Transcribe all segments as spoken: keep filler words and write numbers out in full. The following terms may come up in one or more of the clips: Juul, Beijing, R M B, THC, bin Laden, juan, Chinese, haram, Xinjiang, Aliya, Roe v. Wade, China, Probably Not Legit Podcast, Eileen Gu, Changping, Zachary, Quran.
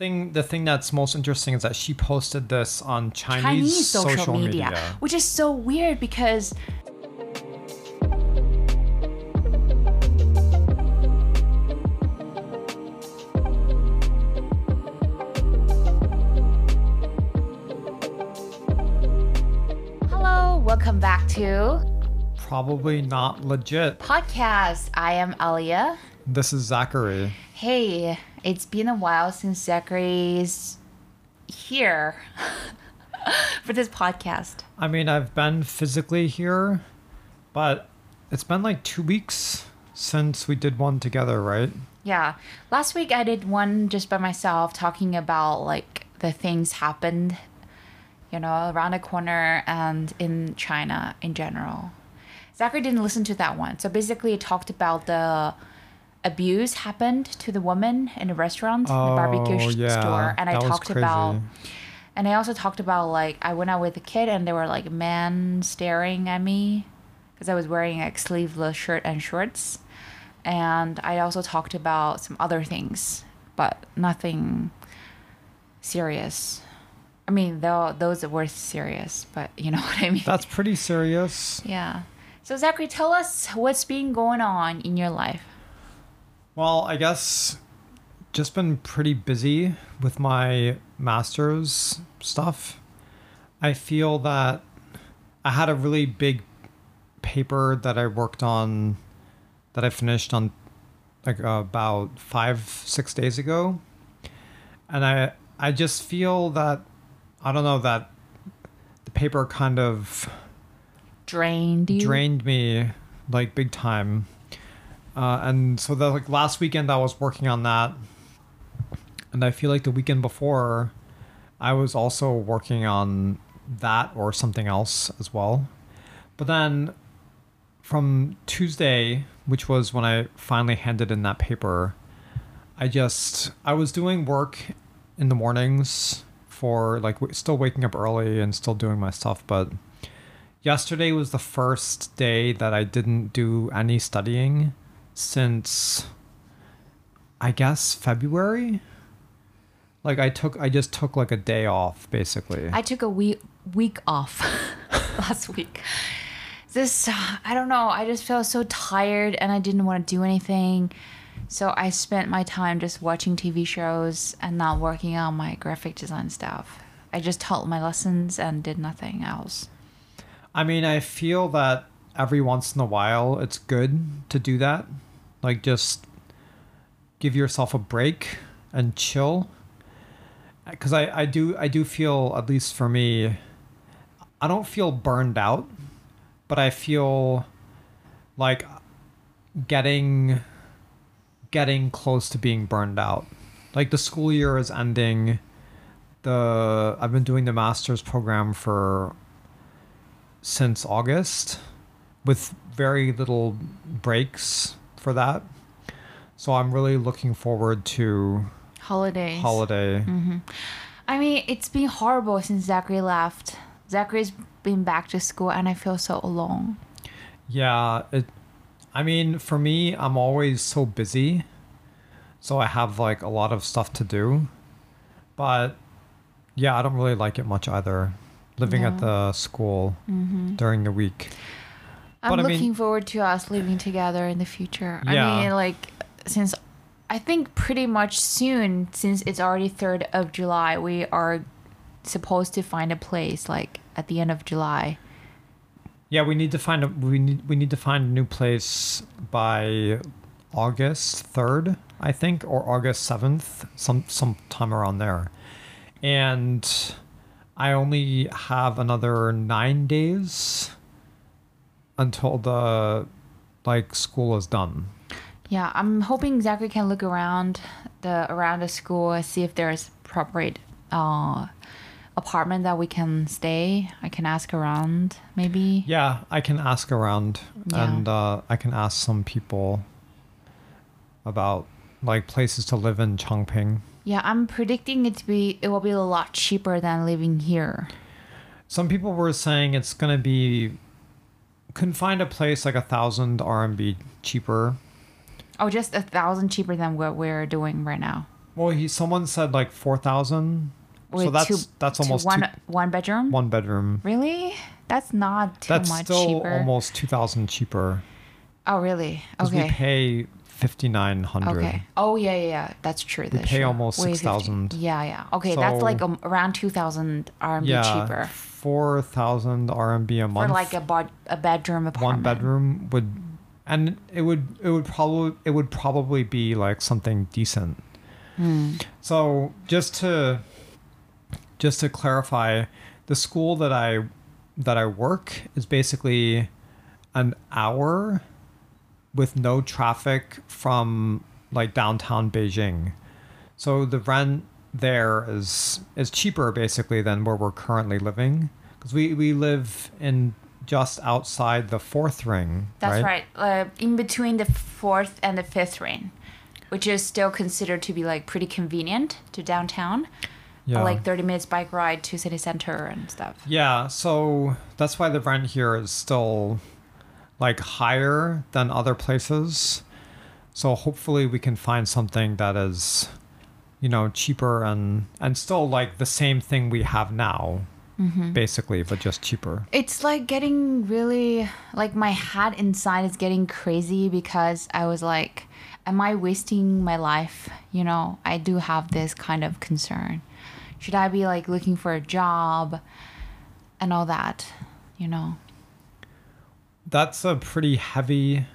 thing, the thing that's most interesting is that she posted this on Chinese, Chinese social, social media, media, which is so weird because welcome back to Probably Not Legit Podcast. I am Aliya. This is Zachary. Hey, it's been a while since Zachary's here for this podcast. I mean, I've been physically here, but it's been like two weeks since we did one together, right? Yeah. Last week I did one just by myself talking about like the things happened you know, around the corner and in China in general. Zachary didn't listen to that one. So basically it talked about the abuse happened to the woman in a restaurant, oh, in the barbecue yeah, store. And I talked about, and I also talked about like, I went out with a kid and there were like men staring at me because I was wearing like sleeveless shirt and shorts. And I also talked about some other things, but nothing serious. I mean, though those were serious, but you know what I mean? That's pretty serious. Yeah. So, Zachary, tell us what's been going on in your life. Well, I guess just been pretty busy with my master's stuff. I feel that I had a really big paper that I worked on, that I finished on like about five, six days ago. And I, I just feel that I don't know, that the paper kind of drained you? Drained me like big time. Uh, and so the, like last weekend I was working on that. And I feel like the weekend before I was also working on that or something else as well. But then from Tuesday, which was when I finally handed in that paper, I just, I was doing work in the mornings for like still waking up early and still doing my stuff, but yesterday was the first day that I didn't do any studying since I guess February. Like I took I just took like a day off basically. I took a week week off last week. This I don't know, I just felt so tired and I didn't want to do anything. So I spent my time just watching T V shows and not working on my graphic design stuff. I just taught my lessons and did nothing else. I mean, I feel that every once in a while it's good to do that. Like just give yourself a break and chill. Because I, I do I do feel, at least for me, I don't feel burned out, but I feel like getting... getting close to being burned out. Like the school year is ending. The I've been doing the master's program for since August with very little breaks for that. So I'm really looking forward to holidays. Holiday. Mm-hmm. I mean, it's been horrible since Zachary left. Zachary's been back to school and I feel so alone. Yeah, it I mean, for me, I'm always so busy, so I have like a lot of stuff to do, but yeah, I don't really like it much either, living no. at the school mm-hmm. during the week. I'm but, looking I mean, forward to us living together in the future. Yeah. I mean, like, since, I think pretty much soon, since it's already third of July, we are supposed to find a place, like, at the end of July. Yeah, we need to find a we need we need to find a new place by August third, I think, or August seventh, some sometime around there. And I only have another nine days until the like school is done. Yeah, I'm hoping Zachary can look around the around the school and see if there's appropriate uh apartment that we can stay. I can ask around maybe. Yeah, I can ask around yeah. and uh, I can ask some people about like places to live in Changping. Yeah, I'm predicting it to be it will be a lot cheaper than living here. Some people were saying it's gonna be couldn't find a place like a thousand R M B cheaper. Oh, just a thousand cheaper than what we're doing right now. Well, he someone said like four thousand. So that's two, that's almost one two, one bedroom. One bedroom. Really? That's not too that's much cheaper. That's still almost two thousand cheaper. Oh really? Okay. We pay fifty nine hundred. Okay. Oh yeah, yeah, yeah. That's true. We that's pay true. almost six thousand. Yeah, yeah. Okay, so, that's like um, around two thousand R M B yeah, cheaper. Four thousand R M B a month. For like a bod- a bedroom apartment. One bedroom would, and it would it would probably it would probably be like something decent. Hmm. So just to. Just to clarify, the school that I that I work is basically an hour with no traffic from like downtown Beijing. So the rent there is is cheaper basically than where we're currently living, because we, we live in just outside the fourth ring. That's right, right. Uh, in between the fourth and the fifth ring, which is still considered to be like pretty convenient to downtown. Yeah. Like thirty minutes bike ride to city center and stuff. Yeah, so that's why the rent here is still like higher than other places. So hopefully we can find something that is, you know, cheaper and, and still like the same thing we have now, mm-hmm. basically, but just cheaper. It's like getting really, like my head inside is getting crazy because I was like, am I wasting my life? You know, I do have this kind of concern. Should I be like looking for a job and all that, you know? That's a pretty heavy...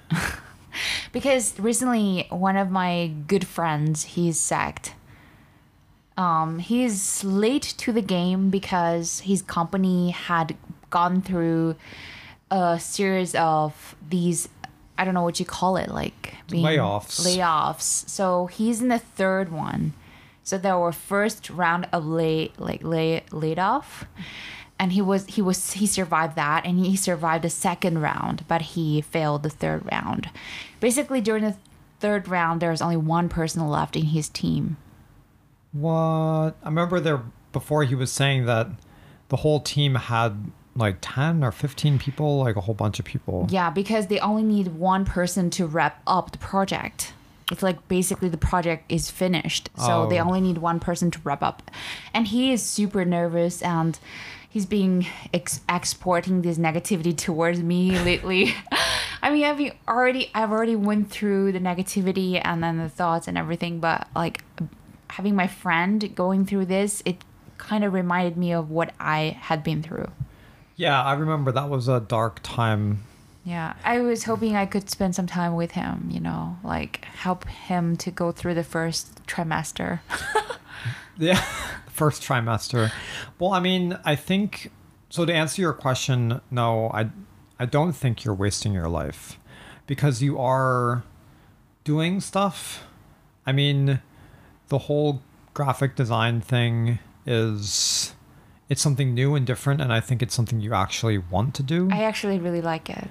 Because recently one of my good friends, he's sacked. Um, he's late to the game because his company had gone through a series of these, I don't know what you call it, like... being layoffs. Layoffs. So he's in the third one. So there were first round of lay like lay laid off, and he was he was he survived that, and he survived the second round, but he failed the third round. Basically, during the third round, there was only one person left in his team. What? I remember there before he was saying that the whole team had like ten or fifteen people, like a whole bunch of people. Yeah, because they only need one person to wrap up the project. It's like basically the project is finished. So oh. they only need one person to wrap up. And he is super nervous and he's been ex- exporting this negativity towards me lately. I mean, I've already I've already went through the negativity and then the thoughts and everything. But like having my friend going through this, it kind of reminded me of what I had been through. Yeah, I remember that was a dark time. Yeah, I was hoping I could spend some time with him, you know, like help him to go through the first trimester. Yeah, first trimester. Well, I mean, I think, so to answer your question, no, I, I don't think you're wasting your life because you are doing stuff. I mean, the whole graphic design thing is... it's something new and different, and I think it's something you actually want to do. I actually really like it.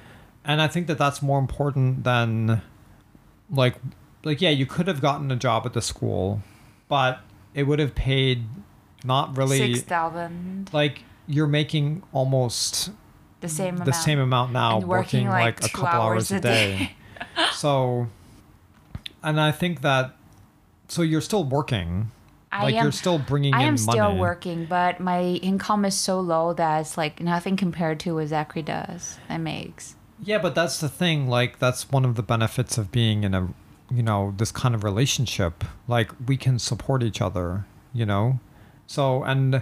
And I think that that's more important than, like, like yeah, you could have gotten a job at the school, but it would have paid not really... six thousand dollars. Like, you're making almost... The same amount. The same amount now, and working, working like, like a couple hours, hours a day. day. So, and I think that... So you're still working... Like I am, you're still bringing I in money. I am still working, but my income is so low that it's like nothing compared to what Zachary does and makes. Yeah, but that's the thing. Like that's one of the benefits of being in a, you know, this kind of relationship. Like we can support each other, you know? So, and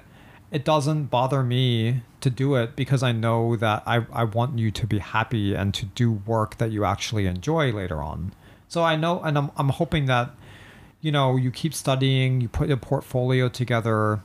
it doesn't bother me to do it because I know that I, I want you to be happy and to do work that you actually enjoy later on. So I know, and I'm I'm hoping that, you know, you keep studying, you put your portfolio together,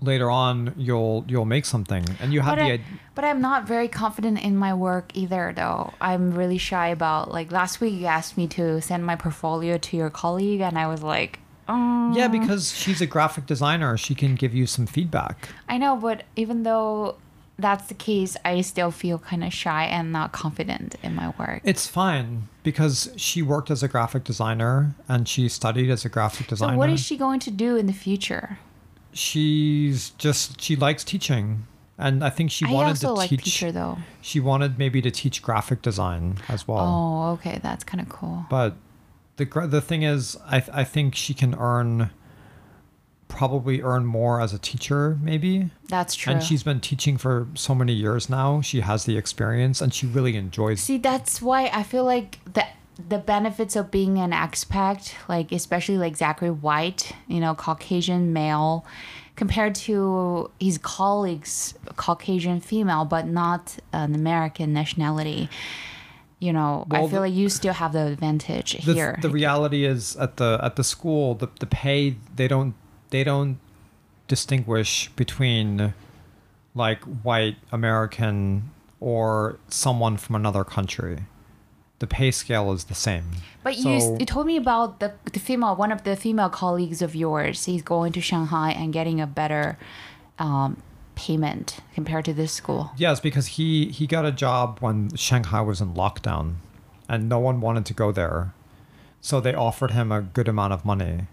later on you'll you'll make something. And you have but the I, But I'm not very confident in my work either though. I'm really shy about, like last week you asked me to send my portfolio to your colleague and I was like, um, yeah, because she's a graphic designer, she can give you some feedback. I know, but even though that's the case, I still feel kind of shy and not confident in my work. It's fine because she worked as a graphic designer and she studied as a graphic designer. So what is she going to do in the future? She's just, she likes teaching. And I think she I wanted to like teach. I also like teacher though. She wanted maybe to teach graphic design as well. Oh, okay. That's kind of cool. But the the thing is, I th- I think she can earn probably earn more as a teacher, maybe. That's true. And she's been teaching for so many years now. She has the experience, and she really enjoys. See, that's why I feel like the the benefits of being an expat, like especially like Zachary White, you know, Caucasian male, compared to his colleagues, Caucasian female, but not an American nationality. You know, well, I feel the, like you still have the advantage the, here. The reality is at the at the school, the, the pay, they don't they don't distinguish between like white American or someone from another country. The pay scale is the same. But so, you, you told me about the, the female, one of the female colleagues of yours. He's going to Shanghai and getting a better um, payment compared to this school. Yes, because he, he got a job when Shanghai was in lockdown and no one wanted to go there. So they offered him a good amount of money.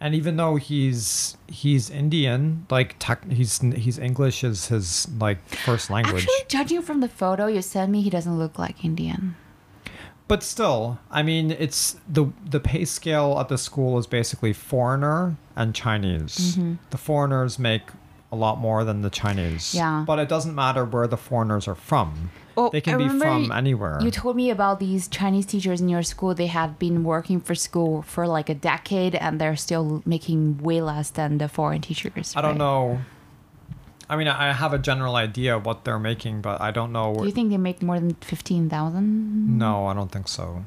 And even though he's he's Indian, like tech, he's he's English is his like first language. Actually, judging from the photo you sent me, he doesn't look like Indian. But still, I mean, it's the the pay scale at the school is basically foreigner and Chinese. Mm-hmm. The foreigners make a lot more than the Chinese. Yeah. But it doesn't matter where the foreigners are from. Well, they can I be from you, anywhere. You told me about these Chinese teachers in your school. They had been working for school for like a decade, and they're still making way less than the foreign teachers. I right? don't know. I mean, I have a general idea of what they're making, but I don't know. Do you think they make more than fifteen thousand? No, I don't think so.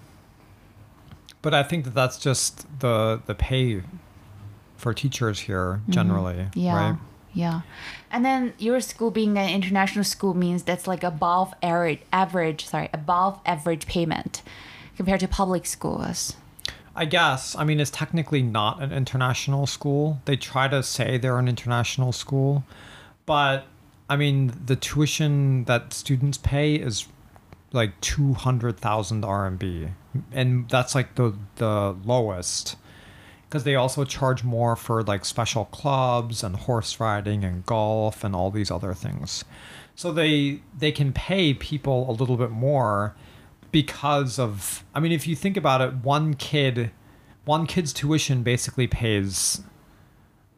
But I think that that's just the the pay for teachers here generally, mm-hmm. yeah. right? Yeah. And then your school being an international school means that's like above average, average, sorry, above average payment compared to public schools. I guess. I mean, it's technically not an international school. They try to say they're an international school. But, I mean, the tuition that students pay is like two hundred thousand R M B. And that's like the, the lowest. Because they also charge more for like special clubs and horse riding and golf and all these other things. So they they can pay people a little bit more because of... I mean, if you think about it, one kid, one kid's tuition basically pays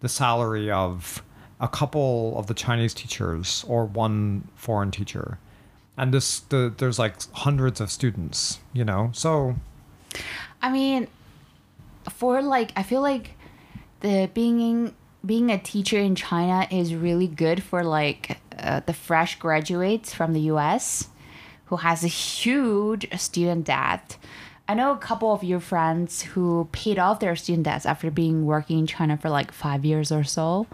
the salary of a couple of the Chinese teachers or one foreign teacher, and this the, there's like hundreds of students, you know. So I mean, for like I feel like the being being a teacher in China is really good for like uh, the fresh graduates from the U S who has a huge student debt. I know a couple of your friends who paid off their student debts after being working in China for like five years or so.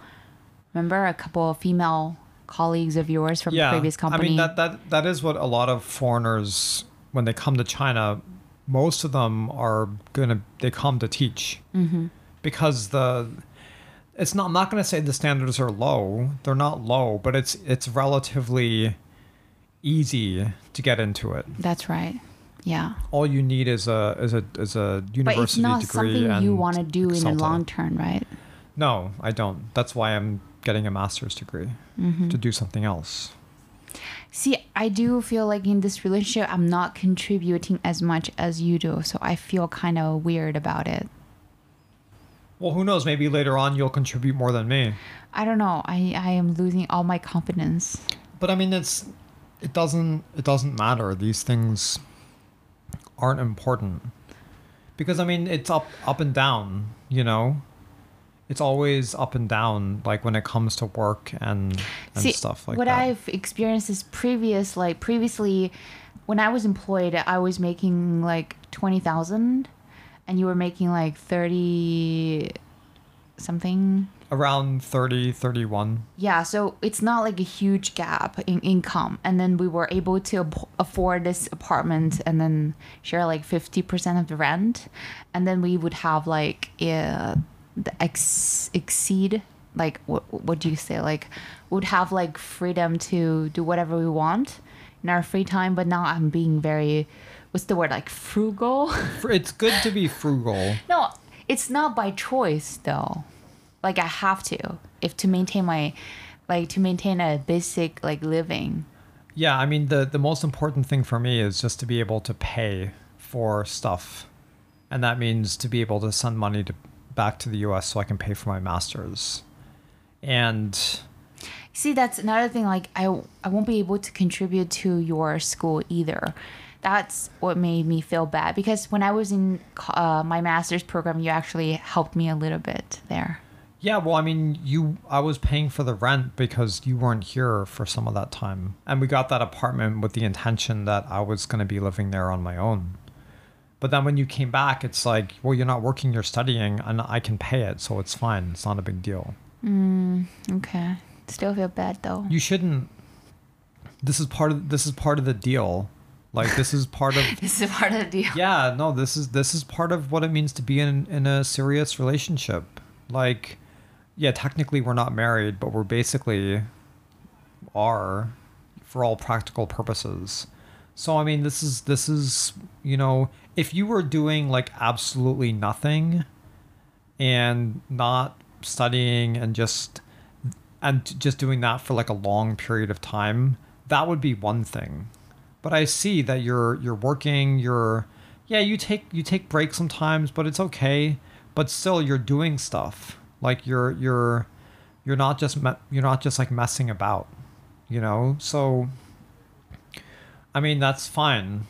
Remember a couple of female colleagues of yours from yeah, the previous company? I mean, that, that, that is what a lot of foreigners, when they come to China, most of them are going to, they come to teach. Mm-hmm. Because the, it's not, I'm not going to say the standards are low. They're not low, but it's it's relatively easy to get into it. That's right. Yeah. All you need is a, is a, is a university degree. But it's not something you want to do in the long term, right? No, I don't. That's why I'm getting a master's degree, mm-hmm. to do something else. See, I do feel like in this relationship, I'm not contributing as much as you do. So I feel kind of weird about it. Well, who knows? Maybe later on you'll contribute more than me. I don't know. I, I am losing all my confidence. But I mean, it's it doesn't it doesn't matter. These things aren't important because I mean, it's up up and down, you know. It's always up and down, like when it comes to work and, and See, stuff like what that. What I've experienced is previous, like previously, when I was employed, I was making like twenty thousand dollars, and you were making like thirty something. Around thirty, thirty-one. Yeah, so it's not like a huge gap in income. And then we were able to afford this apartment and then share like fifty percent of the rent. And then we would have like... Uh, The ex- exceed like what what do you say like would have like freedom to do whatever we want in our free time. But now I'm being very what's the word like frugal. It's good to be frugal. No, it's not by choice though. Like I have to if to maintain my like to maintain a basic like living. Yeah, I mean the the most important thing for me is just to be able to pay for stuff. And that means to be able to send money to, back to the U S so I can pay for my master's. And see, that's another thing. Like, I, I won't be able to contribute to your school either. That's what made me feel bad, because when I was in uh, my master's program, you actually helped me a little bit there. Yeah, well, I mean, you, I was paying for the rent because you weren't here for some of that time. And we got that apartment with the intention that I was going to be living there on my own. But then when you came back, it's like, well, you're not working, you're studying, and I can pay it, so it's fine. It's not a big deal. Mm, okay. Still feel bad, though. You shouldn't. This is part of, this is part of the deal. Like, this is part of... This is part of the deal. Yeah, no, this is this is part of what it means to be in, in a serious relationship. Like, yeah, technically we're not married, but we're basically are for all practical purposes. So, I mean, this is, this is, you know, if you were doing, like, absolutely nothing and not studying and just and just doing that for, like, a long period of time, that would be one thing. But I see that you're you're working, you're yeah, you take you take breaks sometimes, but it's okay. But still, you're doing stuff. Like, you're you're you're not just me- you're not just like messing about, you know? So I mean, that's fine.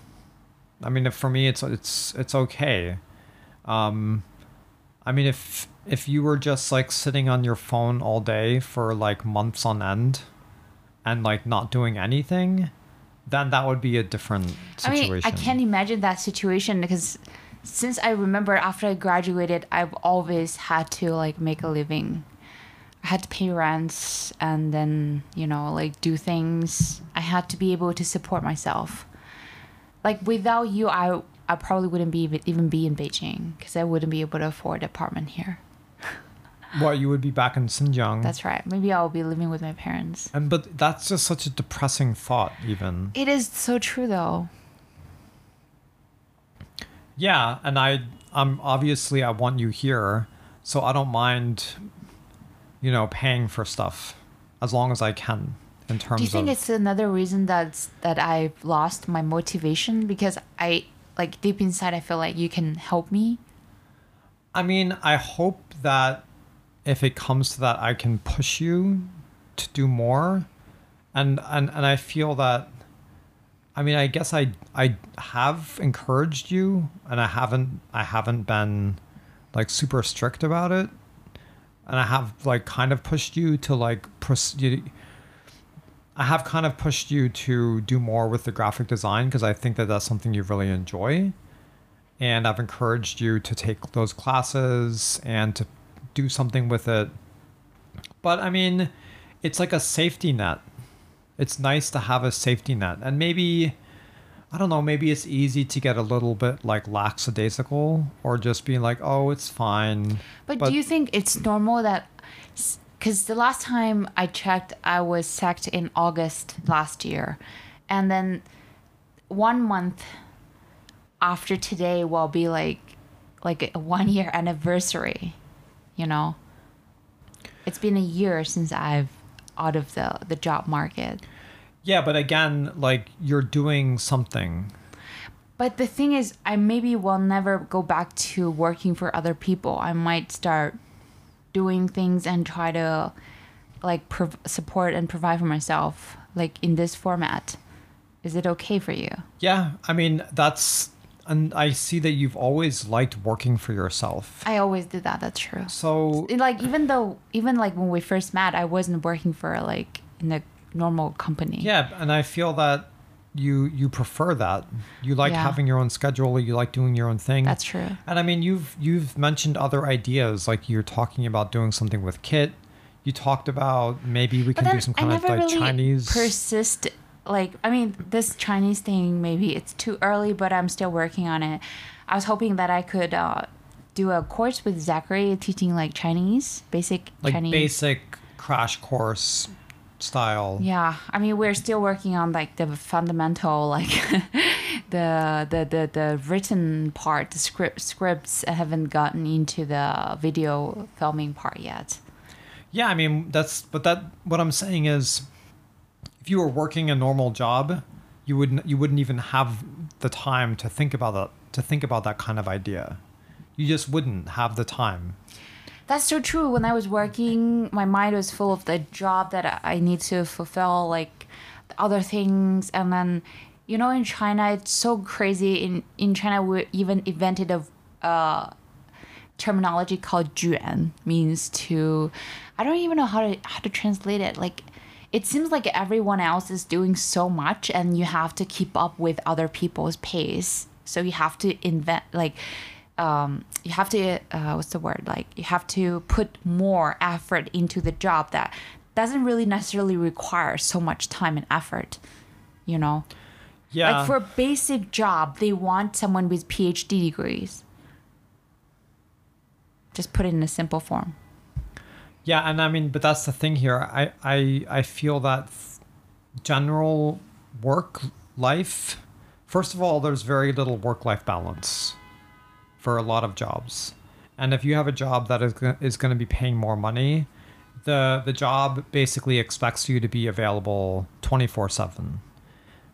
I mean, for me it's it's it's okay. Um I mean, if if you were just like sitting on your phone all day for like months on end and like not doing anything, then that would be a different situation. I mean, I can't imagine that situation, because since I remember after I graduated, I've always had to like make a living. I had to pay rents and then, you know, like do things. I had to be able to support myself. Like, without you, I I probably wouldn't be even be in Beijing, because I wouldn't be able to afford an apartment here. Well, you would be back in Xinjiang. That's right. Maybe I'll be living with my parents. And but that's just such a depressing thought, even. It is so true, though. Yeah, and I, I'm obviously I want you here, so I don't mind, you know, paying for stuff as long as I can. In terms, do you think of, it's another reason that's that I've lost my motivation, because I like deep inside I feel like you can help me. I mean, I hope that if it comes to that, I can push you to do more. And and, and I feel that, I mean, I guess I, I have encouraged you, and I haven't I haven't been like super strict about it. And I have like kind of pushed you to like, I have kind of pushed you to do more with the graphic design, because I think that that's something you really enjoy. And I've encouraged you to take those classes and to do something with it. But I mean, it's like a safety net. It's nice to have a safety net. And maybe, I don't know, maybe it's easy to get a little bit like lackadaisical, or just being like, oh, it's fine. But, but do you think it's normal that, because the last time I checked, I was sacked in August last year. And then one month after today will be like, like a one year anniversary. You know, it's been a year since I've out of the, the job market. Yeah, but again, like, you're doing something. But the thing is, I maybe will never go back to working for other people. I might start doing things and try to like prov- support and provide for myself, like in this format. Is it okay for you? Yeah, I mean, that's... And I see that you've always liked working for yourself. I always did that. That's true. So like, even though, even like when we first met, I wasn't working for like in a normal company. Yeah. And I feel that you, you prefer that. You like yeah. having your own schedule. You like doing your own thing. That's true. And I mean, you've, you've mentioned other ideas. Like, you're talking about doing something with Kit. You talked about maybe we but can do some kind I never of like really Chinese persist. Like, I mean, this Chinese thing, maybe it's too early, but I'm still working on it. I was hoping that I could uh, do a course with Zachary teaching, like, Chinese, basic like Chinese. Like, basic crash course style. Yeah. I mean, we're still working on, like, the fundamental, like, the, the, the, the written part, the script, scripts. I haven't gotten into the video filming part yet. Yeah, I mean, that's... But that what I'm saying is... If you were working a normal job, you wouldn't you wouldn't even have the time to think about that to think about that kind of idea. you just wouldn't have the time. That's so true. When I was working, my mind was full of the job that I need to fulfill, like other things. And then, you know, in China, it's so crazy. In, in China, we even invented a uh, terminology called "juan," means to, I don't even know how to how to translate it. Like, it seems like everyone else is doing so much and you have to keep up with other people's pace. So you have to invent, like, um, you have to, uh, what's the word? Like, you have to put more effort into the job that doesn't really necessarily require so much time and effort, you know? Yeah. Like, for a basic job, they want someone with P H D degrees. Just put it in a simple form. Yeah, and I mean, but that's the thing here. I, I, I feel that general work life, first of all, there's very little work-life balance for a lot of jobs. And if you have a job that is, is going to be paying more money, the, the job basically expects you to be available twenty-four seven,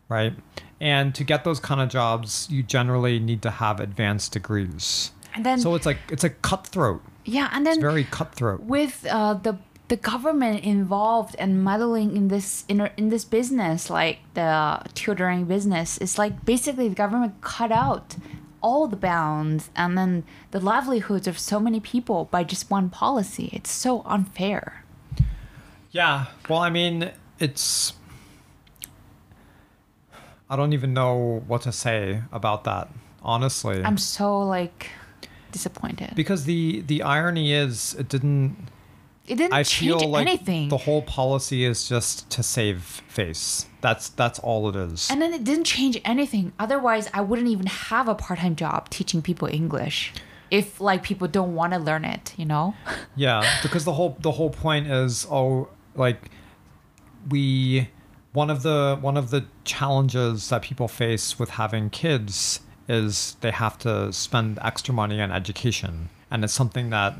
right? And to get those kind of jobs, you generally need to have advanced degrees. And then, so it's like it's a cutthroat. Yeah, and then it's very cutthroat with uh, the the government involved and meddling in this in, in this business, like the tutoring business. It's like basically the government cut out all the bounds and then the livelihoods of so many people by just one policy. It's so unfair. Yeah, well, I mean, it's, I don't even know what to say about that, honestly. I'm so like. disappointed, because the the irony is it didn't it didn't I change feel like anything. The whole policy is just to save face. That's that's all it is. And then it didn't change anything. Otherwise I wouldn't even have a part-time job teaching people English if like people don't want to learn it, you know? Yeah, because the whole the whole point is, oh, like we one of the one of the challenges that people face with having kids is they have to spend extra money on education. And it's something that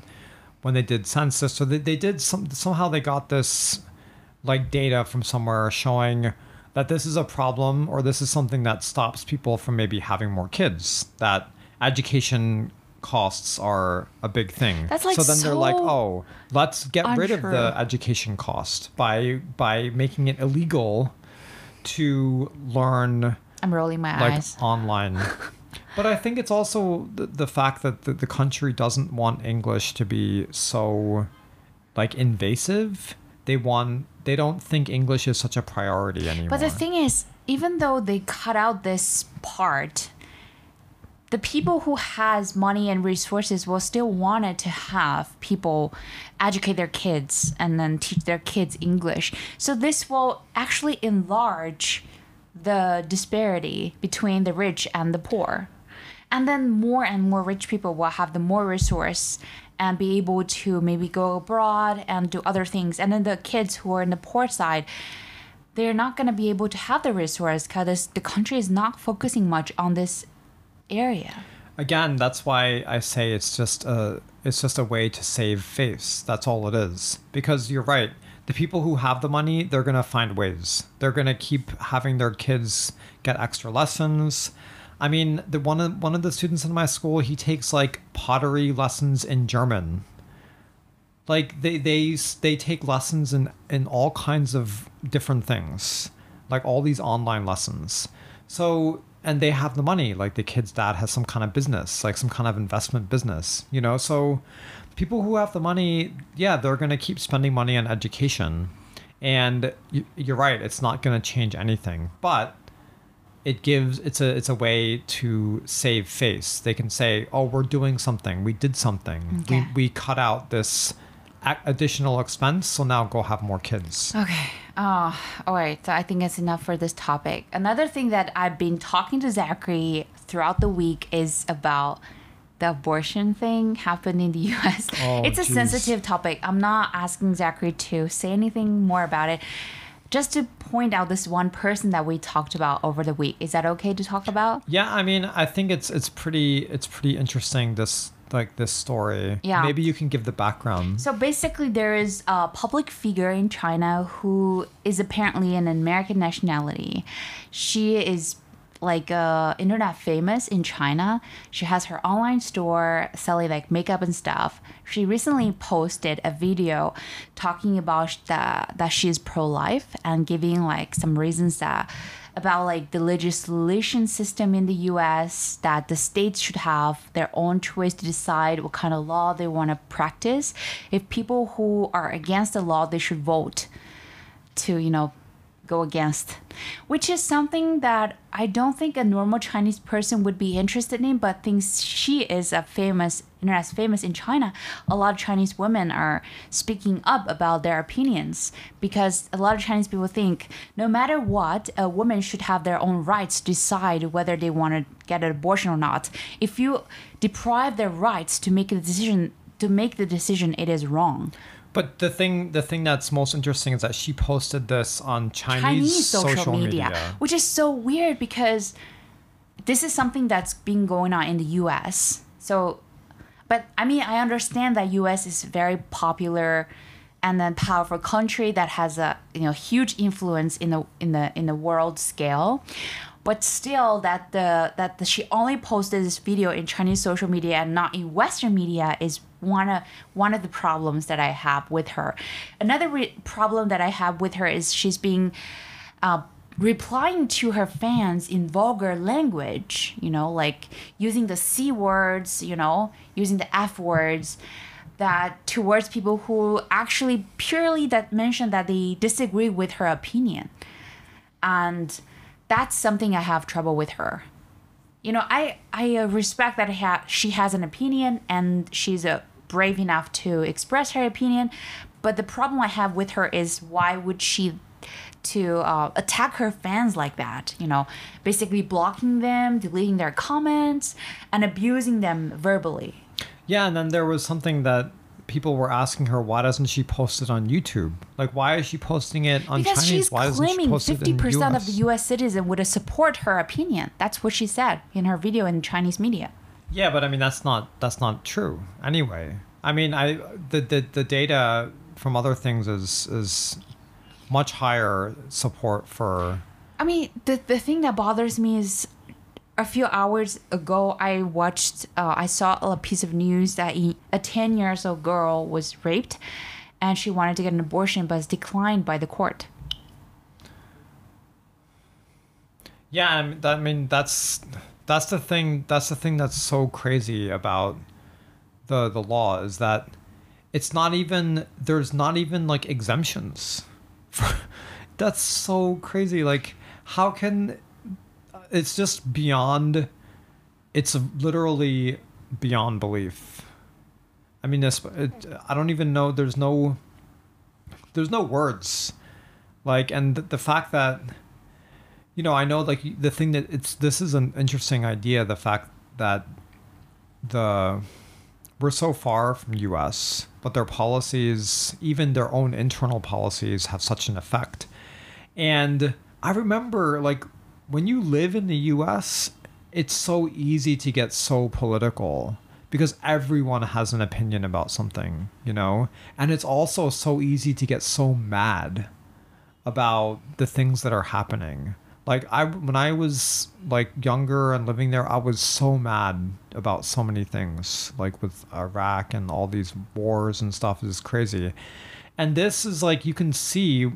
when they did census, so they, they did some, somehow they got this like data from somewhere showing that this is a problem, or this is something that stops people from maybe having more kids, that education costs are a big thing. That's like so then so they're like, oh, let's get untrue. rid of the education cost by by making it illegal to learn. I'm rolling my like eyes. Like online. But I think it's also the, the fact that the, the country doesn't want English to be so like invasive. They want they don't think English is such a priority anymore. But the thing is, even though they cut out this part, the people who has money and resources will still want it to have people educate their kids and then teach their kids English. So this will actually enlarge the disparity between the rich and the poor. And then more and more rich people will have the more resource and be able to maybe go abroad and do other things. And then the kids who are in the poor side, they're not going to be able to have the resource because the country is not focusing much on this area. Again, that's why I say it's just a, it's just a way to save face. That's all it is. Because you're right. The people who have the money, they're going to find ways. They're going to keep having their kids get extra lessons. I mean, the one of, one of the students in my school, he takes like pottery lessons in German. Like they they, they take lessons in, in all kinds of different things, like all these online lessons. So, and they have the money, like the kid's dad has some kind of business, like some kind of investment business, you know? So people who have the money, yeah, they're going to keep spending money on education. And you're right, it's not going to change anything. But it gives, it's a it's a way to save face. They can say, oh, we're doing something. We did something. Okay. We, we cut out this additional expense, so now go have more kids. Okay. Oh, all right. So I think that's enough for this topic. Another thing that I've been talking to Zachary throughout the week is about the abortion thing happened in the U S Oh, it's a geez. sensitive topic. I'm not asking Zachary to say anything more about it. Just to point out this one person that we talked about over the week. Is that okay to talk about? Yeah, I mean, I think it's it's pretty it's pretty interesting, this like this story. Yeah. Maybe you can give the background. So basically there is a public figure in China who is apparently an American nationality. She is like uh, internet famous in China. She has her online store selling like makeup and stuff. She recently posted a video talking about that that she's pro-life and giving like some reasons that about like the legislation system in the U S that the states should have their own choice to decide what kind of law they want to practice. If people who are against the law, they should vote to, you know, go against, which is something that I don't think a normal Chinese person would be interested in, but thinks she is a famous, internet famous in China. A lot of Chinese women are speaking up about their opinions because a lot of Chinese people think no matter what, a woman should have their own rights to decide whether they want to get an abortion or not. If you deprive their rights to make a decision, to make the decision, it is wrong. But the thing the thing that's most interesting is that she posted this on Chinese, Chinese social, social media, media, which is so weird because this is something that's been going on in the U S. So, but I mean, I understand that U S is very popular and a powerful country that has a you know huge influence in the in the in the world scale. But still, that the that the, she only posted this video in Chinese social media and not in Western media is one of one of the problems that I have with her. Another re- problem that I have with her is she's being uh, replying to her fans in vulgar language. You know, like using the C words. You know, using the F words. That towards people who actually purely that mention that they disagree with her opinion, and that's something I have trouble with her. You know, I, I respect that I ha- she has an opinion and she's uh, brave enough to express her opinion. But the problem I have with her is why would she to uh, attack her fans like that? You know, basically blocking them, deleting their comments, and abusing them verbally. Yeah, and then there was something that people were asking her, why doesn't she post it on YouTube? Like, why is she posting it on because Chinese? Why doesn't she post it in the U S? Because she's claiming fifty percent of the U S citizen would support her opinion. That's what she said in her video in Chinese media. Yeah, but I mean, that's not that's not true. Anyway, I mean, I the the, the data from other things is is much higher support for. I mean, the the thing that bothers me is. A few hours ago, I watched, uh, I saw a piece of news that a ten-year-old girl was raped and she wanted to get an abortion but was declined by the court. Yeah, I mean, that, I mean that's that's the thing that's the thing that's so crazy about the the law is that it's not even there's not even like exemptions. That's so crazy. Like, how can It's just beyond, it's literally beyond belief. I mean, this, it, I don't even know, there's no, there's no words. Like, and the, the fact that, you know, I know like the thing that it's, this is an interesting idea. The fact that the, we're so far from U S, but their policies, even their own internal policies have such an effect. And I remember like, when you live in the U S, it's so easy to get so political because everyone has an opinion about something, you know? And it's also so easy to get so mad about the things that are happening. Like, I when I was, like, younger and living there, I was so mad about so many things, like with Iraq and all these wars and stuff is crazy. And this is, like, you can see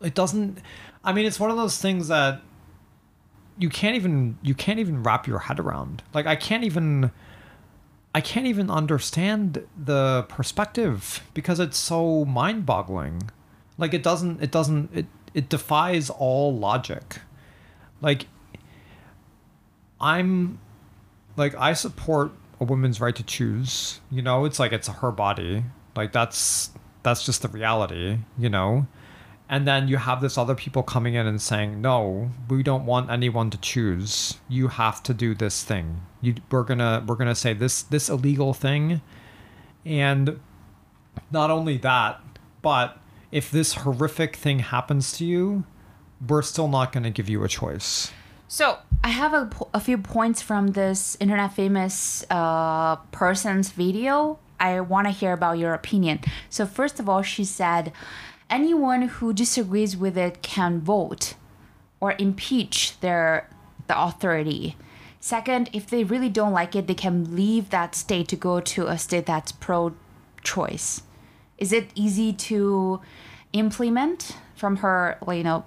it doesn't... I mean, it's one of those things that you can't even you can't even wrap your head around. Like, I can't even I can't even understand the perspective because it's so mind-boggling. Like, it doesn't it doesn't it it defies all logic. Like, I'm like I support a woman's right to choose. You know, it's like it's her body. Like, that's that's just the reality. You know. And then you have this other people coming in and saying, no, we don't want anyone to choose. You have to do this thing. You, we're gonna we're gonna say this this illegal thing. And not only that, but if this horrific thing happens to you, we're still not gonna give you a choice. So I have a, a few points from this internet famous uh, person's video. I wanna hear about your opinion. So first of all, she said, anyone who disagrees with it can vote. or impeach their the authority. Second, if they really don't like it, they can leave that state to go to a state that's pro-choice. Is it easy to implement from her, you know,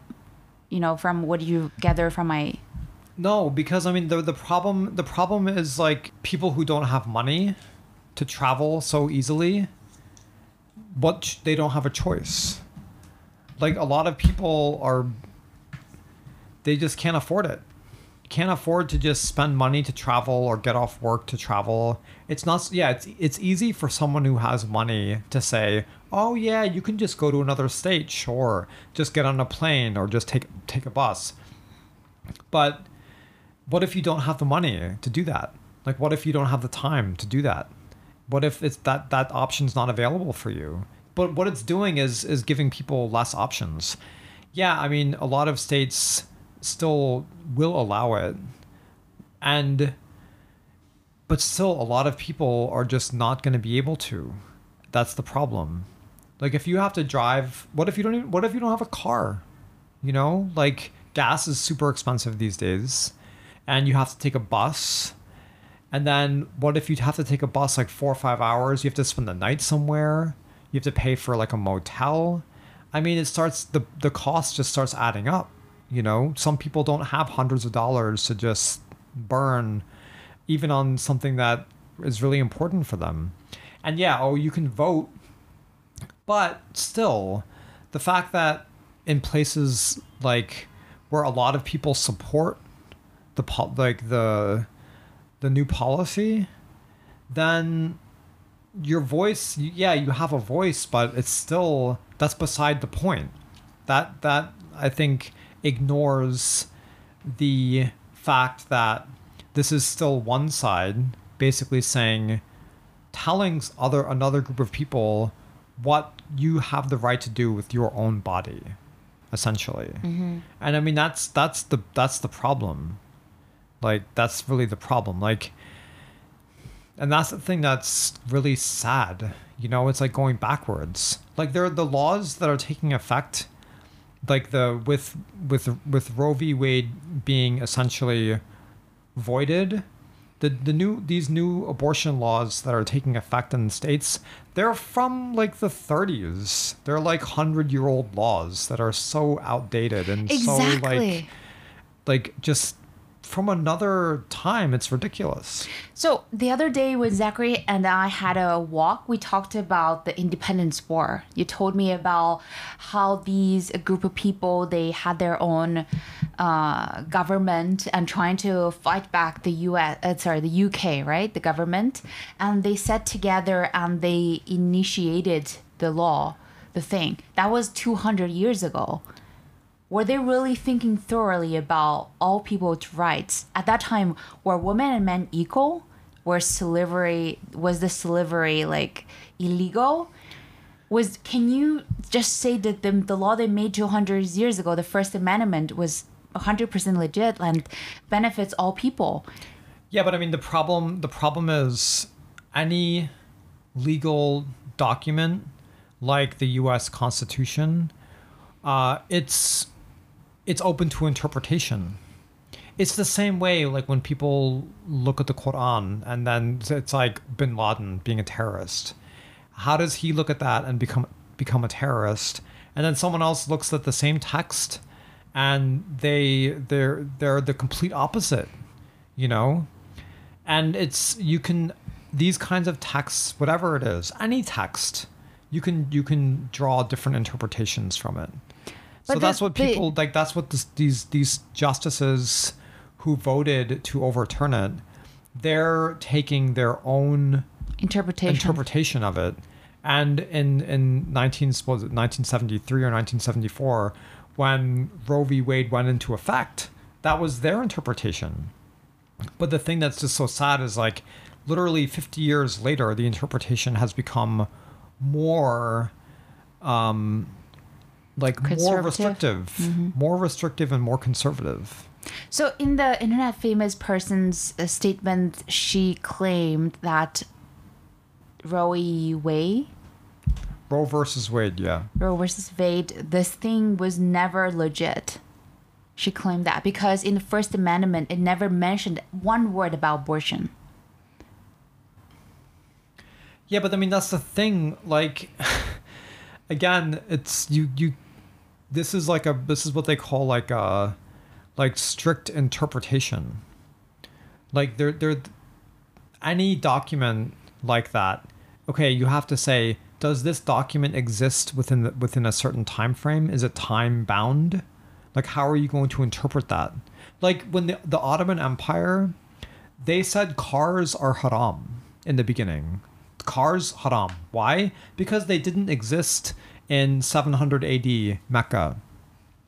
you know, from what you gather from my... No, because, I mean, the the problem the problem is, like, people who don't have money to travel so easily, but they don't have a choice. Like, a lot of people are... They just can't afford it. Can't afford to just spend money to travel or get off work to travel. It's not, yeah, it's it's easy for someone who has money to say, oh yeah, you can just go to another state, sure. Just get on a plane or just take take a bus. But what if you don't have the money to do that? Like, what if you don't have the time to do that? What if it's that that option's not available for you? But what it's doing is is giving people less options. Yeah, I mean, a lot of states still will allow it, and but still a lot of people are just not going to be able to. That's the problem. Like, if you have to drive, what if you don't even, what if you don't have a car? You know, like, gas is super expensive these days, and you have to take a bus, and then what if you have to take a bus like four or five hours? You have to spend the night somewhere, you have to pay for like a motel. I mean, it starts, the the cost just starts adding up. You know, some people don't have hundreds of dollars to just burn even on something that is really important for them. And yeah, oh, you can vote. But still, the fact that in places like where a lot of people support the po- like the the new policy, then your voice, yeah, you have a voice, but it's still, that's beside the point. That that I think ignores the fact that this is still one side basically saying, telling other another group of people what you have the right to do with your own body, essentially. Mm-hmm. And I mean, that's that's the that's the problem. Like, that's really the problem. Like, and that's the thing that's really sad. You know, it's like going backwards. Like, there are the laws that are taking effect. Like the with with with Roe v. Wade being essentially voided, the the new these new abortion laws that are taking effect in the states, they're from like the thirties. They're like hundred year old laws that are so outdated and exactly. so like like just from another time. It's ridiculous. So the other day when Zachary and I had a walk, we talked about the independence war. You told me about how these a group of people, they had their own uh, government and trying to fight back the U S, uh, sorry, the U K, right? The government. And they sat together and they initiated the law, the thing. That was two hundred years ago. Were they really thinking thoroughly about all people's rights? At that time, were women and men equal? Were slavery, was the slavery like illegal? Was, can you just say that the, the law they made two hundred years ago, the First Amendment, was one hundred percent legit and benefits all people? Yeah, but I mean, the problem, the problem is any legal document like the U S Constitution, uh, it's... it's open to interpretation. It's the same way like when people look at the Quran and then it's like bin Laden being a terrorist. How does he look at that and become become a terrorist? And then someone else looks at the same text and they they're they're the complete opposite, you know? And it's, you can, these kinds of texts, whatever it is, any text, you can you can draw different interpretations from it. So but that's the, what people, the, like, that's what this, these these justices who voted to overturn it, they're taking their own interpretation interpretation of it. And in in nineteen, nineteen seventy-three or nineteen seventy-four, when Roe v. Wade went into effect, that was their interpretation. But the thing that's just so sad is, like, literally fifty years later, the interpretation has become more... Um, like more restrictive, mm-hmm. more restrictive and more conservative. So in the internet famous person's uh, statement, she claimed that Roe v. Wade, Roe versus Wade, yeah, Roe versus Wade, this thing was never legit. She claimed that because in the First Amendment, it never mentioned one word about abortion. Yeah, but I mean, that's the thing. Like, again, it's you, you, this is like a, this is what they call like a, like strict interpretation. Like there, there, any document like that, okay, you have to say, does this document exist within the, within a certain time frame? Is it time bound? Like, how are you going to interpret that? Like when the, the Ottoman Empire, they said cars are haram in the beginning. Cars haram. Why? Because they didn't exist in seven hundred A D Mecca.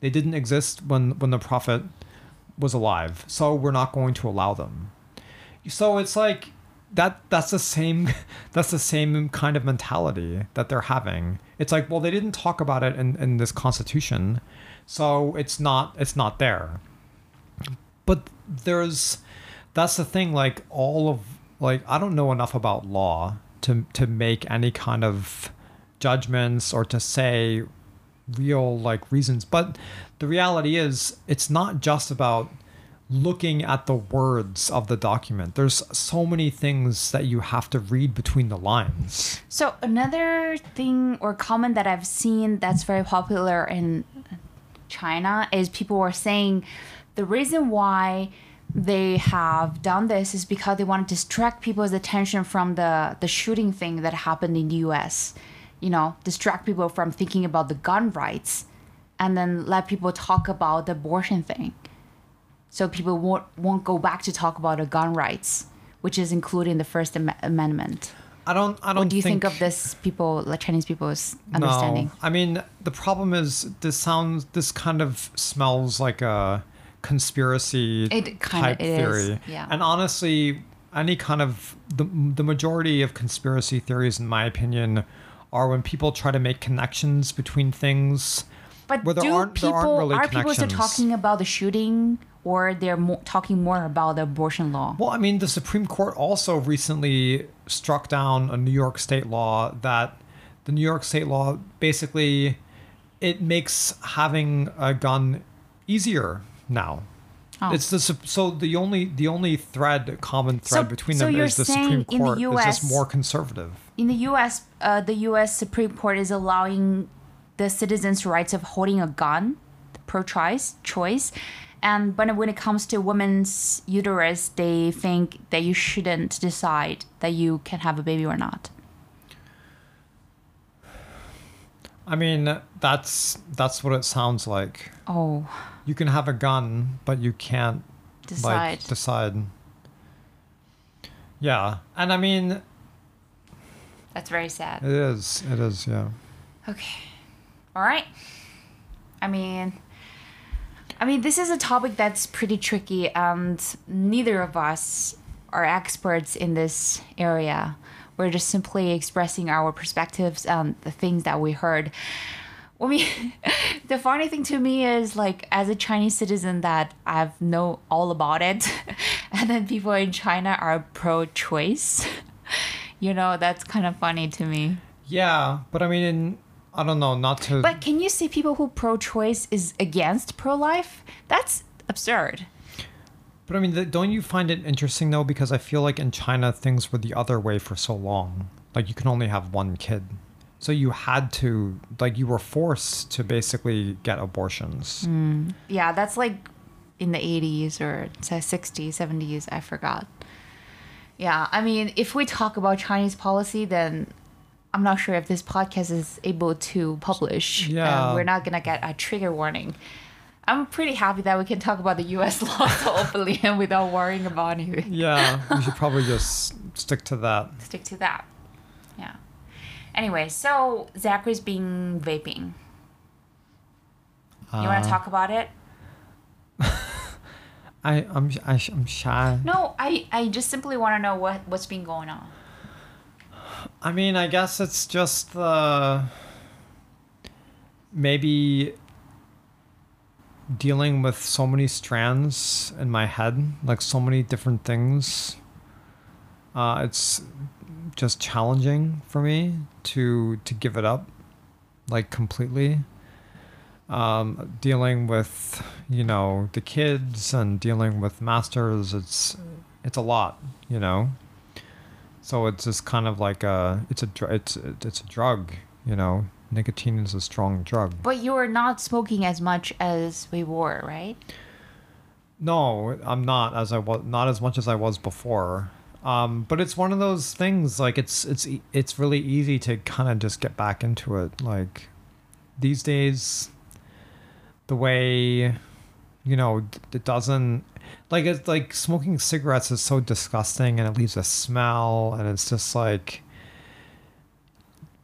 They didn't exist when, when the Prophet was alive. So we're not going to allow them. So it's like that that's the same that's the same kind of mentality that they're having. It's like, well, they didn't talk about it in, in this constitution, so it's not it's not there. But there's that's the thing, like all of like I don't know enough about law to to make any kind of judgments or to say real like reasons. But the reality is it's not just about looking at the words of the document. There's so many things that you have to read between the lines. So another thing or comment that I've seen that's very popular in China is people are saying the reason why they have done this is because they want to distract people's attention from the, the shooting thing that happened in the U S You know, distract people from thinking about the gun rights and then let people talk about the abortion thing. So people won't, won't go back to talk about the gun rights, which is included in the First Am- Amendment. I don't I don't What do you think, think of this people, like Chinese people's understanding? No. I mean, the problem is this sounds, this kind of smells like a conspiracy it kinda, type it theory. Is, yeah. And honestly, any kind of, the, the majority of conspiracy theories, in my opinion, are when people try to make connections between things. But where there do aren't, people, there aren't really are people still talking about the shooting, or they're mo- talking more about the abortion law? Well, I mean, the Supreme Court also recently struck down a New York state law that the New York state law basically, it makes having a gun easier now. Oh. It's the so the only the only thread common thread so, between so them is the Supreme Court the U S, is just more conservative. In the U S, uh, the U S Supreme Court is allowing the citizens' rights of holding a gun, pro-choice, choice, and but when it comes to women's uterus, they think that you shouldn't decide that you can have a baby or not. I mean, that's that's what it sounds like. Oh. You can have a gun, but you can't decide. Like, decide. Yeah, and I mean, that's very sad. It is. It is. Yeah. Okay. All right. I mean, I mean, this is a topic that's pretty tricky, and neither of us are experts in this area. We're just simply expressing our perspectives and the things that we heard. I mean, the funny thing to me is, like, as a Chinese citizen, that I know all about it, and then people in China are pro-choice. You know, that's kind of funny to me. Yeah, but I mean, in, I don't know, not to... But can you see people who pro-choice is against pro-life? That's absurd. But I mean, don't you find it interesting, though? Because I feel like in China, things were the other way for so long. Like, you can only have one kid. So you had to, like, you were forced to basically get abortions. Mm. Yeah, that's like in the eighties or sixties, seventies, I forgot. Yeah, I mean, if we talk about Chinese policy, then I'm not sure if this podcast is able to publish. Yeah. And we're not going to get a trigger warning. I'm pretty happy that we can talk about the U S law so openly and without worrying about anything. Yeah, we should probably just stick to that. Stick to that. Yeah. Anyway, so Zachary's been vaping. You uh, want to talk about it? I I'm I, I'm shy. No, I, I just simply want to know what what's been going on. I mean, I guess it's just the uh, maybe dealing with so many strands in my head, like so many different things. Uh, it's just challenging for me to to give it up, like completely. um, dealing with, you know, the kids and dealing with masters. It's it's a lot, you know. So it's just kind of like a it's a it's it's a drug, you know. Nicotine is a strong drug. But you are not smoking as much as we were, right? No, I'm not as I was not as much as I was before. Um, but it's one of those things, like it's it's it's really easy to kind of just get back into it. Like these days, the way, you know, it doesn't, like it's like smoking cigarettes is so disgusting and it leaves a smell, and it's just like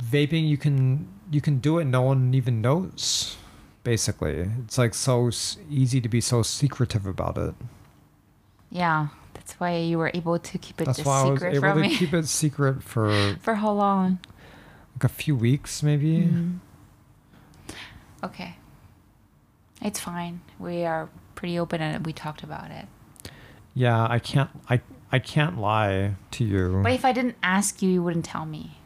vaping. You can you can do it, no one even knows. Basically, it's like so easy to be so secretive about it. Yeah. That's why you were able to keep it That's just why secret I was able from to me. Keep it secret for for how long? Like a few weeks, maybe. Mm-hmm. Okay, it's fine. We are pretty open, and we talked about it. Yeah, I can't. I I can't lie to you. But if I didn't ask you, you wouldn't tell me.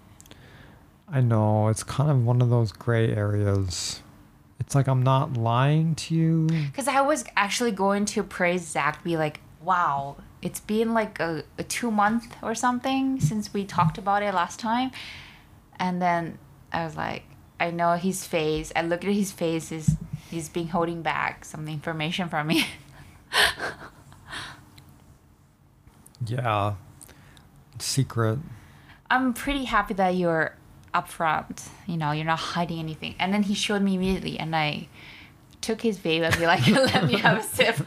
I know, it's kind of one of those gray areas. It's like I'm not lying to you. Because I was actually going to praise Zach, be like, "Wow." It's been like a, a two month or something since we talked about it last time. And then I was like, I know his face. I looked at his face. He's, he's been holding back some information from me. Yeah. Secret. I'm pretty happy that you're upfront. You know, you're not hiding anything. And then he showed me immediately. And I took his vape and be like, let me have a sip.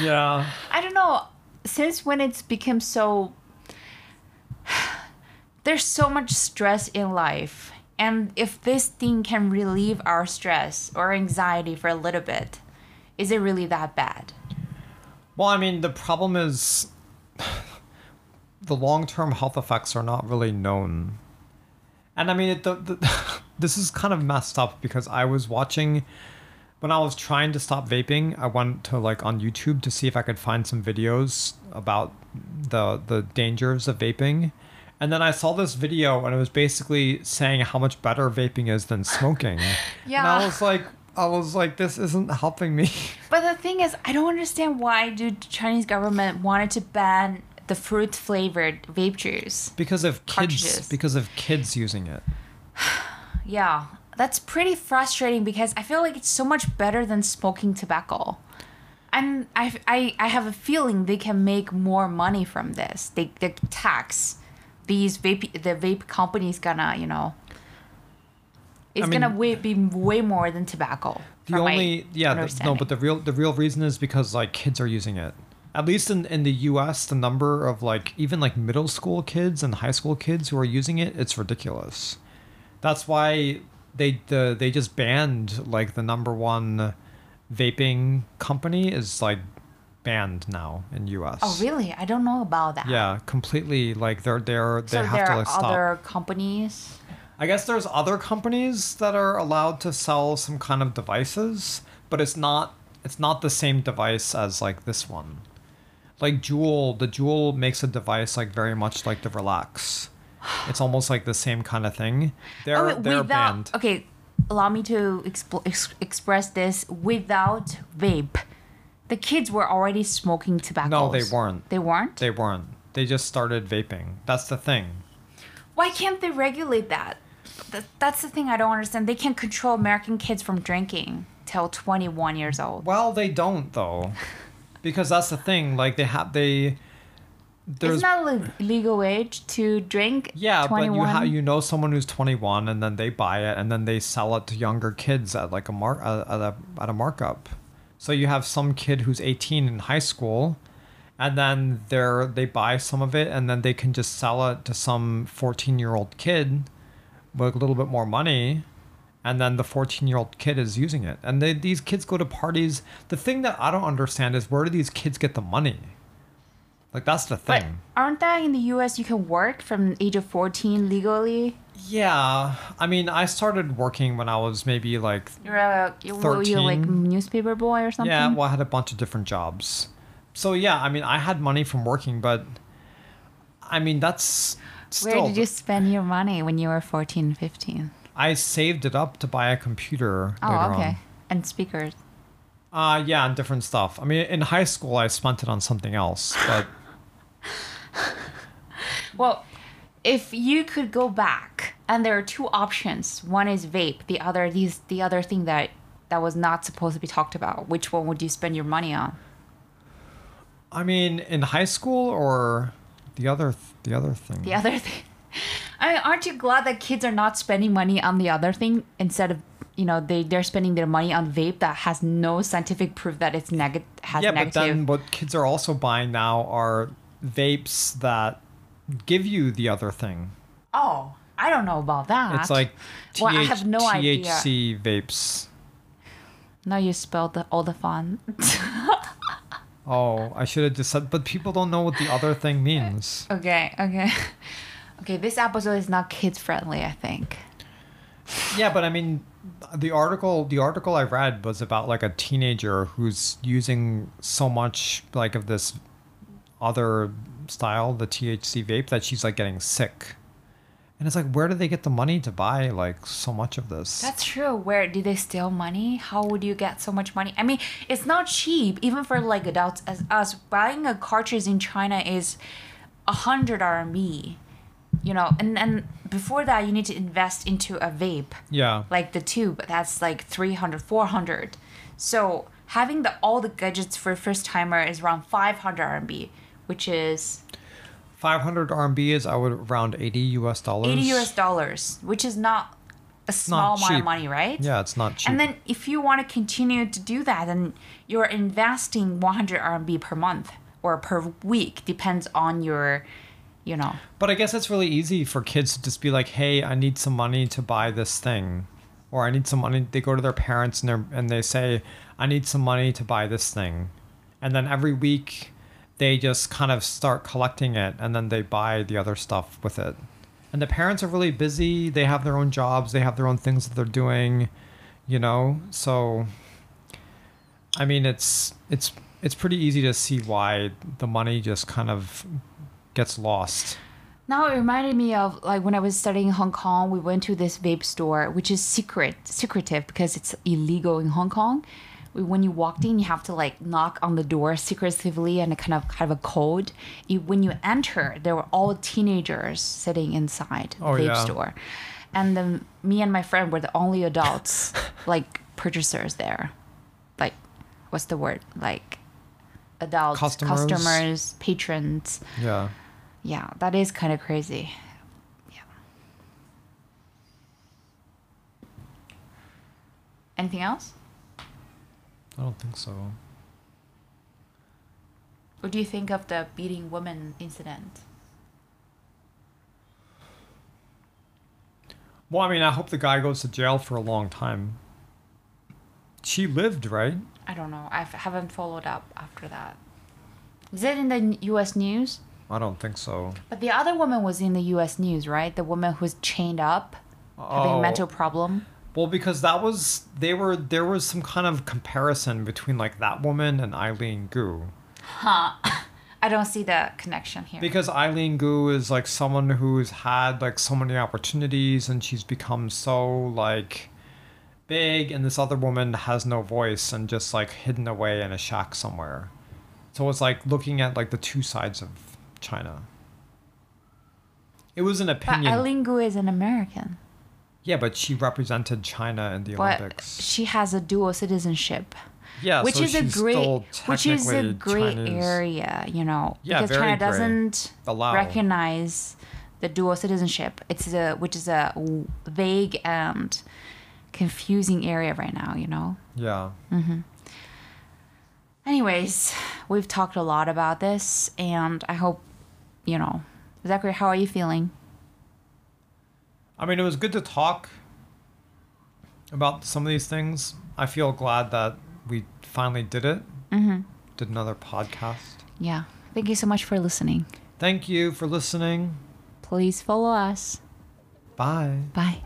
Yeah. I don't know. Since when it's become so... There's so much stress in life. And if this thing can relieve our stress or anxiety for a little bit, is it really that bad? Well, I mean, the problem is the long-term health effects are not really known. And I mean, it, the, the, this is kind of messed up because I was watching... When I was trying to stop vaping, I went to like on YouTube to see if I could find some videos about the the dangers of vaping. And then I saw this video and it was basically saying how much better vaping is than smoking. Yeah. And I was like, I was like, this isn't helping me. But the thing is, I don't understand why the Chinese government wanted to ban the fruit flavored vape juice. Because of kids cartridges. Because of kids using it. Yeah. That's pretty frustrating because I feel like it's so much better than smoking tobacco. And I, I, I have a feeling they can make more money from this. They, they tax these vape, the vape company's gonna, you know, it's I mean, gonna way, be way more than tobacco. The only, yeah, the, no, but the real, the real reason is because like kids are using it. At least in, in the U S, the number of like, even like middle school kids and high school kids who are using it, it's ridiculous. That's why... They the they just banned, like the number one vaping company is like banned now in U S. Oh really? I don't know about that. Yeah, completely. Like they're they're they so have there to like, stop. Other companies. I guess there's other companies that are allowed to sell some kind of devices, but it's not it's not the same device as like this one. Like Juul, the Juul makes a device like very much like the Relax. It's almost like the same kind of thing. They're, oh, they're without, banned. Okay, allow me to exp- ex- express this. Without vape, the kids were already smoking tobacco. No, they weren't. They weren't? They weren't. They just started vaping. That's the thing. Why can't they regulate that? Th- that's the thing I don't understand. They can't control American kids from drinking till twenty-one years old. Well, they don't, though. Because that's the thing. Like, they have... they. There's, it's not le- legal age to drink. Yeah, twenty-one. But you ha- you know someone who's twenty-one, and then they buy it, and then they sell it to younger kids at like a mar- at a at a markup. So you have some kid who's eighteen in high school, and then they're they buy some of it, and then they can just sell it to some fourteen-year-old kid with a little bit more money, and then the fourteen-year-old kid is using it. And they, these kids go to parties. The thing that I don't understand is where do these kids get the money? Like, that's the thing. But aren't that in the U S you can work from the age of fourteen legally? Yeah. I mean, I started working when I was maybe like You're a, thirteen. Were you like newspaper boy or something? Yeah, well, I had a bunch of different jobs. So, yeah, I mean, I had money from working, but I mean, that's still... Where did you spend your money when you were fourteen, fifteen? I saved it up to buy a computer oh, later okay. on. And speakers. Uh, yeah, and different stuff. I mean, in high school, I spent it on something else. But well, if you could go back, and there are two options. One is vape. The other, these, the other thing that that was not supposed to be talked about. Which one would you spend your money on? I mean, in high school or the other, th- the other thing. The other thing. I mean, aren't you glad that kids are not spending money on the other thing instead of, you know, they, they're spending their money on vape that has no scientific proof that it's neg- has yeah, negative. Yeah, but then what kids are also buying now are vapes that give you the other thing. Oh, I don't know about that. It's like T H- well, I have no T H C idea. T H C vapes. Now you spelled the, all the fun. Oh, I should have just said, but people don't know what the other thing means. Okay, okay. Okay, this episode is not kids-friendly, I think. Yeah, but I mean, the article the article I read was about, like, a teenager who's using so much, like, of this other style, the T H C vape, that she's, like, getting sick. And it's like, where do they get the money to buy, like, so much of this? That's true. Where do they steal money? How would you get so much money? I mean, it's not cheap, even for, like, adults as us. Buying a cartridge in China is one hundred R M B. You know, and, and before that, you need to invest into a vape. Yeah. Like the tube, that's like three hundred, four hundred. So having the all the gadgets for a first timer is around five hundred R M B, which is... five hundred R M B is, I would round eighty U S dollars. eighty U S dollars, which is not a small amount of money, right? Yeah, it's not cheap. And then if you want to continue to do that, then you're investing one hundred R M B per month or per week, depends on your... You know. But I guess it's really easy for kids to just be like, hey, I need some money to buy this thing. Or I need some money. They go to their parents and, and they say, I need some money to buy this thing. And then every week they just kind of start collecting it and then they buy the other stuff with it. And the parents are really busy. They have their own jobs. They have their own things that they're doing, you know. So, I mean, it's it's it's pretty easy to see why the money just kind of... gets lost. Now it reminded me of like when I was studying in Hong Kong, we went to this vape store, which is secret, secretive because it's illegal in Hong Kong. We, when you walked in, you have to like knock on the door secretively and kind of kind of a code. You, when you enter, there were all teenagers sitting inside the oh, vape yeah. store, and then me and my friend were the only adults like purchasers there. Like, what's the word? Like adults, customers, customers patrons. Yeah. Yeah, that is kind of crazy. Yeah. Anything else? I don't think so. What do you think of the beating women incident? Well, I mean, I hope the guy goes to jail for a long time. She lived, right? I don't know. I haven't followed up after that. Is it in the U S news? I don't think so. But the other woman was in the U S news, right? The woman who's chained up, oh. having a mental problem. Well, because that was they were there was some kind of comparison between like that woman and Eileen Gu. Huh. I don't see the connection here. Because Eileen Gu is like someone who's had like so many opportunities and she's become so like big, and this other woman has no voice and just like hidden away in a shack somewhere. So it's like looking at like the two sides of China. It was an opinion. But Eileen Gu is an American. Yeah, but she represented China in the but Olympics. She has a dual citizenship. Yeah, which so is she's a great, still which is a great Chinese. Area, you know, yeah, because China doesn't allow. Recognize the dual citizenship. It's a which is a vague and. Confusing area right now, you know? Yeah. Mm-hmm. Anyways, we've talked a lot about this, and I hope, you know... Zachary, how are you feeling? I mean, it was good to talk about some of these things. I feel glad that we finally did it. Mm-hmm. Did another podcast. Yeah. Thank you so much for listening. Thank you for listening. Please follow us. Bye. Bye.